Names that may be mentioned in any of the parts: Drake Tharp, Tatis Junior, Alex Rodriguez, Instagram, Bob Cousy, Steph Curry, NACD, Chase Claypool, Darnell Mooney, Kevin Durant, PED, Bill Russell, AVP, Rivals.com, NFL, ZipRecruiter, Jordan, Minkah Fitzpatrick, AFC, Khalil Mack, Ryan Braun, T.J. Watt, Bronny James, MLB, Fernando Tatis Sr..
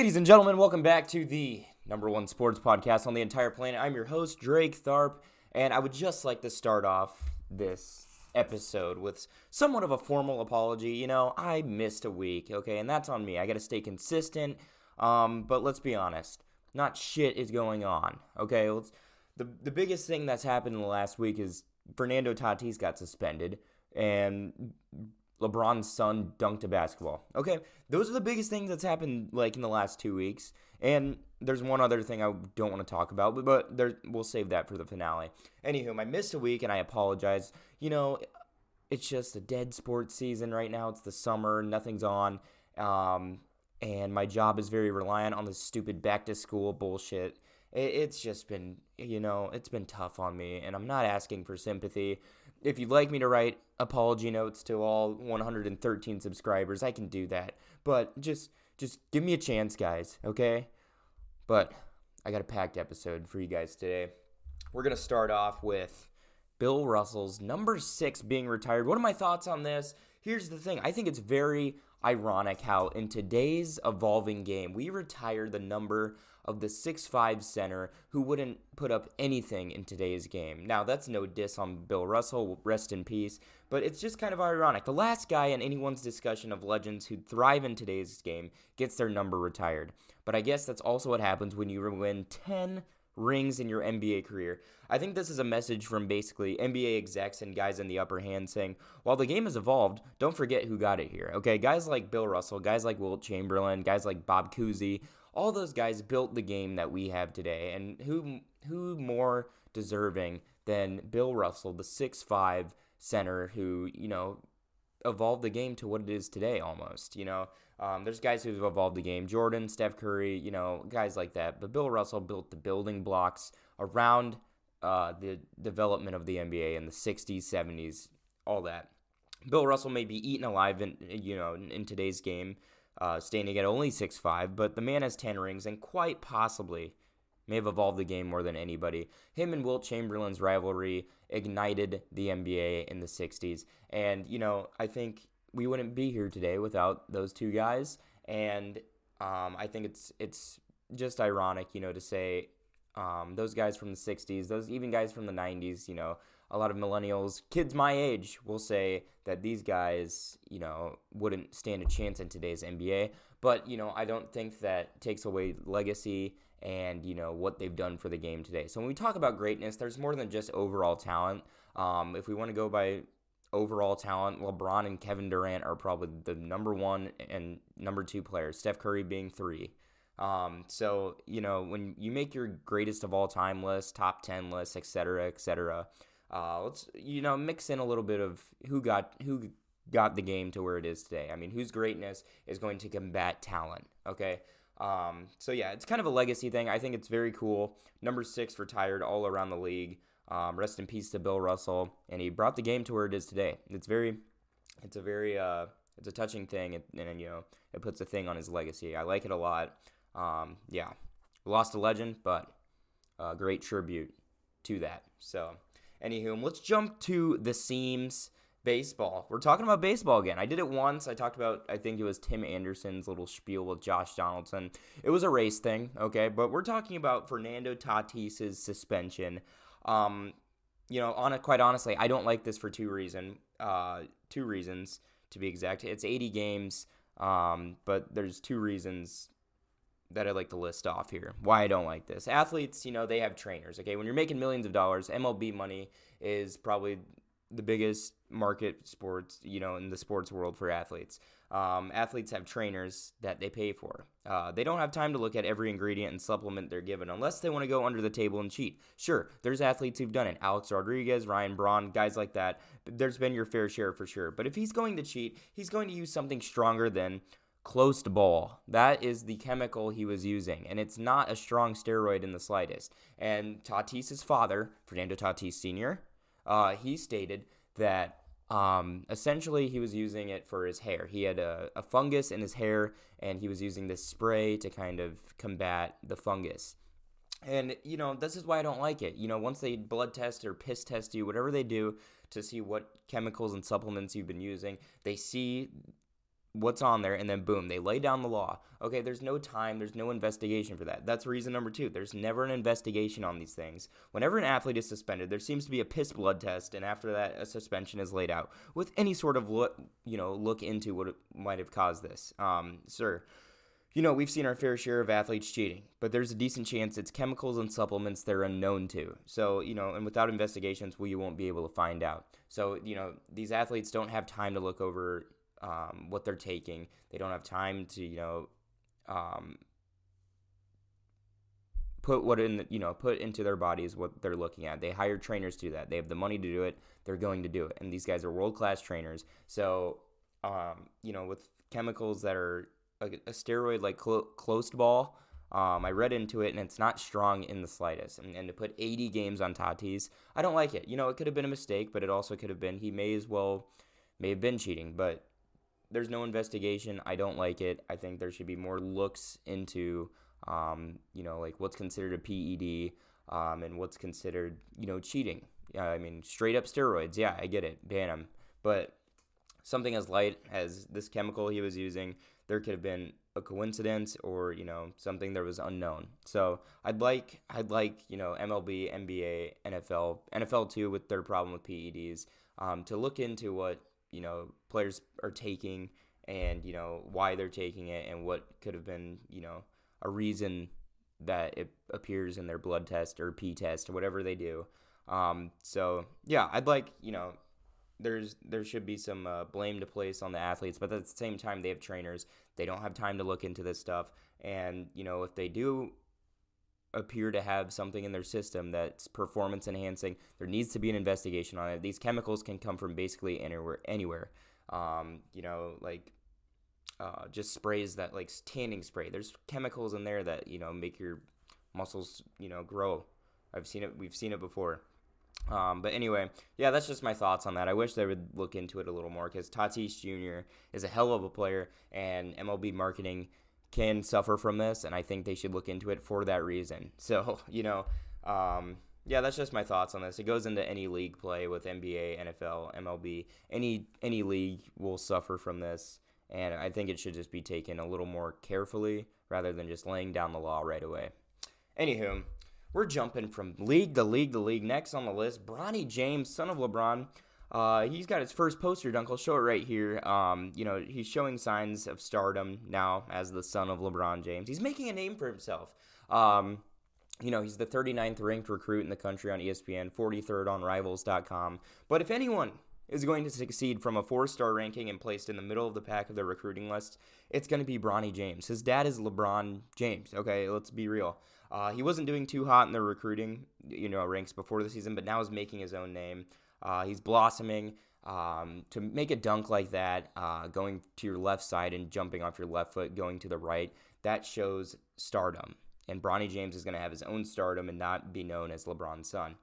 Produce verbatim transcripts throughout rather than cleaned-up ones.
Ladies and gentlemen, welcome back to the number one sports podcast on the entire planet. I'm your host, Drake Tharp, and I would just like to start off this episode with somewhat of a formal apology. You know, I missed a week, okay, and that's on me. I got to stay consistent, um, but let's be honest. Not shit is going on, okay? Let's, the, the biggest thing that's happened in the last week is Fernando Tatis got suspended, and LeBron's son dunked a basketball. Okay, those are the biggest things that's happened, like, in the last two weeks. And there's one other thing I don't want to talk about, but, but there, we'll save that for the finale. Anywho, I missed a week, and I apologize. You know, it's just a dead sports season right now. It's the summer. Nothing's on. Um, and my job is very reliant on this stupid back-to-school bullshit. It, it's just been, you know, it's been tough on me, and I'm not asking for sympathy. If you'd like me to write apology notes to all one hundred thirteen subscribers, I can do that. But just just give me a chance, guys, okay? But I got a packed episode for you guys today. We're going to start off with Bill Russell's number six being retired. What are my thoughts on this? Here's the thing. I think it's very ironic how in today's evolving game, we retire the number of the six five center who wouldn't put up anything in today's game. Now, that's no diss on Bill Russell, rest in peace, but it's just kind of ironic. The last guy in anyone's discussion of legends who thrive in today's game gets their number retired. But I guess that's also what happens when you win ten rings in your N B A career. I think this is a message from basically N B A execs and guys in the upper hand saying, while the game has evolved, don't forget who got it here. Okay, guys like Bill Russell, guys like Wilt Chamberlain, guys like Bob Cousy, all those guys built the game that we have today, and who who more deserving than Bill Russell, the six five center who, you know, evolved the game to what it is today almost, you know. Um, there's guys who've evolved the game, Jordan, Steph Curry, you know, guys like that. But Bill Russell built the building blocks around uh, the development of the N B A in the sixties, seventies, all that. Bill Russell may be eaten alive, in, you know, in today's game, Uh, standing at only six five, but the man has ten rings and quite possibly may have evolved the game more than anybody. Him and Wilt Chamberlain's rivalry ignited the N B A in the sixties, and, you know, I think we wouldn't be here today without those two guys, and um, I think it's it's just ironic, you know, to say um, those guys from the sixties, those even guys from the nineties, you know, a lot of millennials, kids my age, will say that these guys, you know, wouldn't stand a chance in today's N B A. But, you know, I don't think that takes away legacy and, you know, what they've done for the game today. So when we talk about greatness, there's more than just overall talent. Um, if we want to go by overall talent, LeBron and Kevin Durant are probably the number one and number two players, Steph Curry being three. Um, so, you know, when you make your greatest of all time list, top ten list, et cetera, et cetera, Uh, let's, you know, mix in a little bit of who got who got the game to where it is today. I mean, whose greatness is going to combat talent, okay? Um, so, yeah, it's kind of a legacy thing. I think it's very cool. Number six retired all around the league. Um, rest in peace to Bill Russell, and he brought the game to where it is today. It's very, it's a very, uh, it's a touching thing, and, and, you know, it puts a thing on his legacy. I like it a lot. Um, yeah, lost a legend, but a great tribute to that, so... Anywho, let's jump to the seams baseball. We're talking about baseball again. I did it once. I talked about, I think it was Tim Anderson's little spiel with Josh Donaldson. It was a race thing, okay? But we're talking about Fernando Tatis' suspension. Um, you know, on a, quite honestly, I don't like this for two reason, uh, two reasons, to be exact. It's eighty games, um, but there's two reasons that I like to list off here, why I don't like this. Athletes, you know, they have trainers, okay? When you're making millions of dollars, M L B money is probably the biggest market sports, you know, in the sports world for athletes. Um, athletes have trainers that they pay for. Uh, they don't have time to look at every ingredient and supplement they're given unless they want to go under the table and cheat. Sure, there's athletes who've done it. Alex Rodriguez, Ryan Braun, guys like that. There's been your fair share for sure. But if he's going to cheat, he's going to use something stronger than closed ball. That is the chemical he was using, and it's not a strong steroid in the slightest. And Tatis's father, Fernando Tatis Senior, uh, he stated that um, essentially he was using it for his hair. He had a, a fungus in his hair, and he was using this spray to kind of combat the fungus. And, you know, this is why I don't like it. You know, once they blood test or piss test you, whatever they do to see what chemicals and supplements you've been using, they see what's on there, and then boom, they lay down the law. Okay, there's no time, there's no investigation for that. That's reason number two. There's never an investigation on these things. Whenever an athlete is suspended, there seems to be a piss blood test, and after that, a suspension is laid out with any sort of look, you know, look into what might have caused this. Um, sir, you know, we've seen our fair share of athletes cheating, but there's a decent chance it's chemicals and supplements they're unknown to. So, you know, and without investigations, we won't be able to find out. So, you know, these athletes don't have time to look over um, what they're taking. They don't have time to, you know, um, put what in, the, you know, put into their bodies what they're looking at. They hire trainers to do that. They have the money to do it. They're going to do it. And these guys are world-class trainers. So, um, you know, with chemicals that are, A, a steroid like clo- closed ball, um, I read into it, and it's not strong in the slightest. And, and to put eighty games on Tatis, I don't like it. You know, it could have been a mistake, but it also could have been, he may as well, may have been cheating, but there's no investigation. I don't like it. I think there should be more looks into, um, you know, like what's considered a P E D um, and what's considered, you know, cheating. Yeah, I mean, straight up steroids. Yeah, I get it. Ban them. But something as light as this chemical he was using, there could have been a coincidence or, you know, something that was unknown. So I'd like, I'd like, you know, M L B, N B A, N F L, N F L too with their problem with P E Ds, um, to look into what, you know, players are taking and, you know, why they're taking it and what could have been, you know, a reason that it appears in their blood test or pee test or whatever they do. Um, so yeah, I'd like, you know, There's there should be some uh, blame to place on the athletes, but at the same time, they have trainers. They don't have time to look into this stuff. And, you know, if they do appear to have something in their system that's performance enhancing, there needs to be an investigation on it. These chemicals can come from basically anywhere. anywhere. Um, you know, like uh, just sprays that, like tanning spray. There's chemicals in there that, you know, make your muscles, you know, grow. I've seen it. We've seen it before. Um, but anyway, yeah, that's just my thoughts on that. I wish they would look into it a little more because Tatis Junior is a hell of a player, and M L B marketing can suffer from this, and I think they should look into it for that reason. So, you know, um, yeah, that's just my thoughts on this. It goes into any league play with N B A, N F L, M L B. Any any league will suffer from this, and I think it should just be taken a little more carefully rather than just laying down the law right away. Anywho. We're jumping from league to league to league. Next on the list, Bronny James, son of LeBron. Uh, he's got his first poster dunk. I'll show it right here. Um, you know, he's showing signs of stardom now as the son of LeBron James. He's making a name for himself. Um, you know, he's the thirty-ninth ranked recruit in the country on E S P N, forty-third on Rivals dot com. But if anyone is going to succeed from a four-star ranking and placed in the middle of the pack of their recruiting list, it's going to be Bronny James. His dad is LeBron James, okay? Let's be real. Uh, he wasn't doing too hot in the recruiting, you know, ranks before the season, but now he's making his own name. Uh, he's blossoming. Um, to make a dunk like that, uh, going to your left side and jumping off your left foot, going to the right, that shows stardom. And Bronny James is going to have his own stardom and not be known as LeBron's son.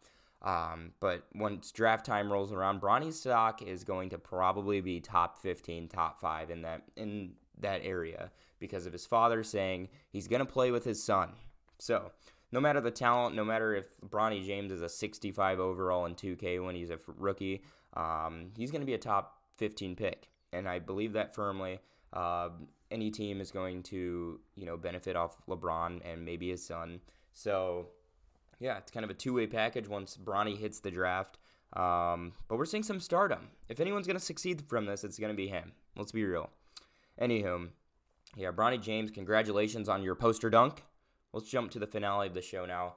Um, but once draft time rolls around, Bronny's stock is going to probably be top fifteen, top five in that in that area because of his father saying he's going to play with his son. So no matter the talent, no matter if Bronny James is a sixty-five overall in two K when he's a rookie, um, he's going to be a top fifteen pick. And I believe that firmly. Uh, any team is going to, you know, benefit off LeBron and maybe his son. So yeah, it's kind of a two-way package once Bronny hits the draft. Um, but we're seeing some stardom. If anyone's going to succeed from this, it's going to be him. Let's be real. Anywho, yeah, Bronny James, congratulations on your poster dunk. Let's jump to the finale of the show now.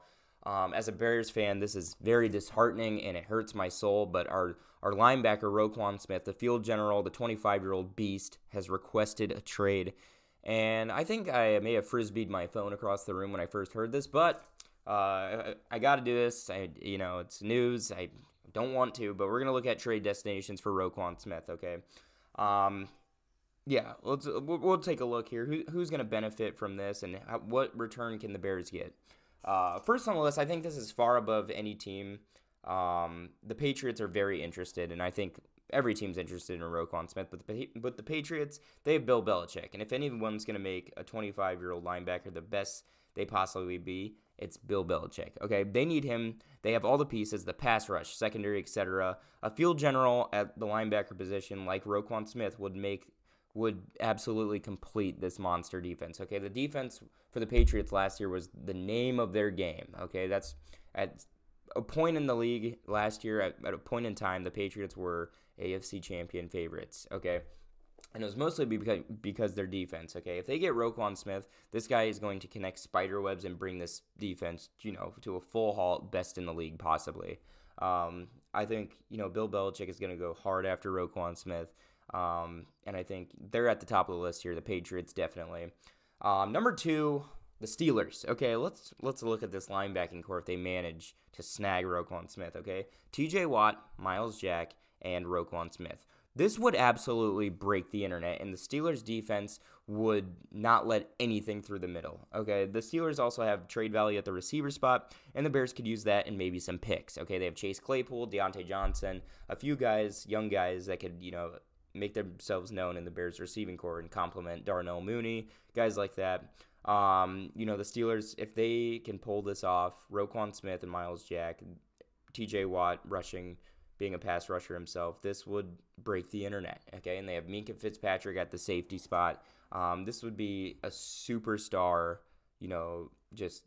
Um, as a Bears fan, this is very disheartening, and it hurts my soul, but our, our linebacker, Roquan Smith, the field general, the twenty-five-year-old beast, has requested a trade. And I think I may have frisbeed my phone across the room when I first heard this, but Uh, I, I got to do this. I, you know, it's news. I don't want to, but we're going to look at trade destinations for Roquan Smith, okay? Um, yeah, let's, we'll, we'll take a look here. Who, who's going to benefit from this, and how, what return can the Bears get? Uh, first on the list, I think this is far above any team. Um, the Patriots are very interested, and I think every team's interested in Roquan Smith, but the, but the Patriots, they have Bill Belichick, and if anyone's going to make a twenty-five-year-old linebacker the best they possibly be, it's Bill Belichick, okay? They need him. They have all the pieces, the pass rush, secondary, et cetera. A field general at the linebacker position like Roquan Smith would make would absolutely complete this monster defense. Okay, the defense for the Patriots last year was the name of their game. Okay, that's at a point in the league last year, at, at a point in time, the Patriots were A F C champion favorites. Okay, and it was mostly because, because their defense. Okay, if they get Roquan Smith, this guy is going to connect spider webs and bring this defense, you know, to a full halt, best in the league possibly. Um, I think, you know, Bill Belichick is going to go hard after Roquan Smith. Um, and I think they're at the top of the list here, the Patriots, definitely. Um, number two, the Steelers. Okay, let's let's look at this linebacking core if they manage to snag Roquan Smith, okay? T J. Watt, Miles Jack, and Roquan Smith. This would absolutely break the internet, and the Steelers' defense would not let anything through the middle, okay? The Steelers also have trade value at the receiver spot, and the Bears could use that and maybe some picks, okay? They have Chase Claypool, Deontay Johnson, a few guys, young guys that could, you know, make themselves known in the Bears receiving corps and compliment Darnell Mooney, guys like that. Um, you know, the Steelers, if they can pull this off, Roquan Smith and Miles Jack, T J. Watt rushing, being a pass rusher himself, this would break the internet, okay? And they have Minkah Fitzpatrick at the safety spot. Um, this would be a superstar, you know, just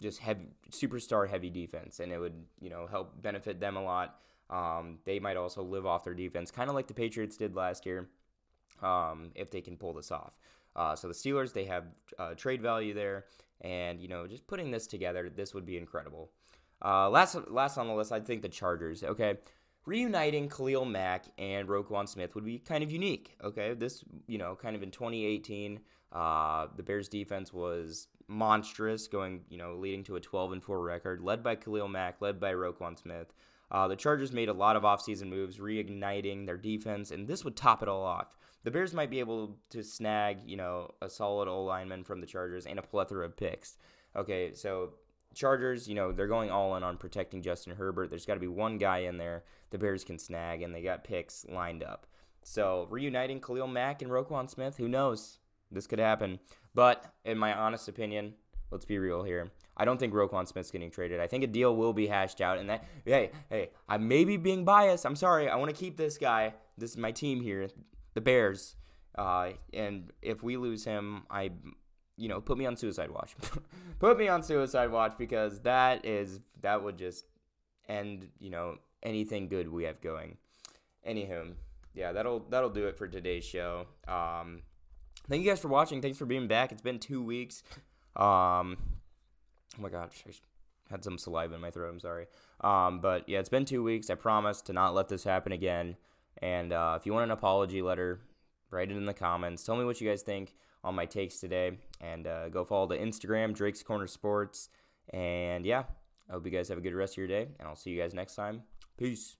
just heavy, superstar heavy defense, and it would, you know, help benefit them a lot. Um, they might also live off their defense, kind of like the Patriots did last year, um, if they can pull this off. Uh, so the Steelers, they have uh, trade value there, and, you know, just putting this together, this would be incredible. Uh, last last on the list, I think the Chargers, okay? Reuniting Khalil Mack and Roquan Smith would be kind of unique, okay? This, you know, kind of in twenty eighteen, uh, the Bears' defense was monstrous, going, you know, leading to a twelve and four record, led by Khalil Mack, led by Roquan Smith. Uh, the Chargers made a lot of offseason moves, reigniting their defense, and this would top it all off. The Bears might be able to snag, you know, a solid O lineman from the Chargers and a plethora of picks. Okay, so Chargers, you know, they're going all in on protecting Justin Herbert. There's got to be one guy in there the Bears can snag, and they got picks lined up. So reuniting Khalil Mack and Roquan Smith, who knows? This could happen. But in my honest opinion, let's be real here. I don't think Roquan Smith's getting traded. I think a deal will be hashed out. And that, hey, hey, I may be being biased. I'm sorry. I want to keep this guy. This is my team here, the Bears. Uh, and if we lose him, I, you know, put me on suicide watch. Put me on suicide watch because that is that would just end, you know, anything good we have going. Anywho, yeah, that'll that'll do it for today's show. Um, thank you guys for watching. Thanks for being back. It's been two weeks. Um, oh my gosh, I had some saliva in my throat, I'm sorry. Um, but yeah, it's been two weeks. I promise to not let this happen again. And uh, if you want an apology letter, write it in the comments. Tell me what you guys think on my takes today. And uh, go follow the Instagram, Drake's Corner Sports. And yeah, I hope you guys have a good rest of your day. And I'll see you guys next time. Peace.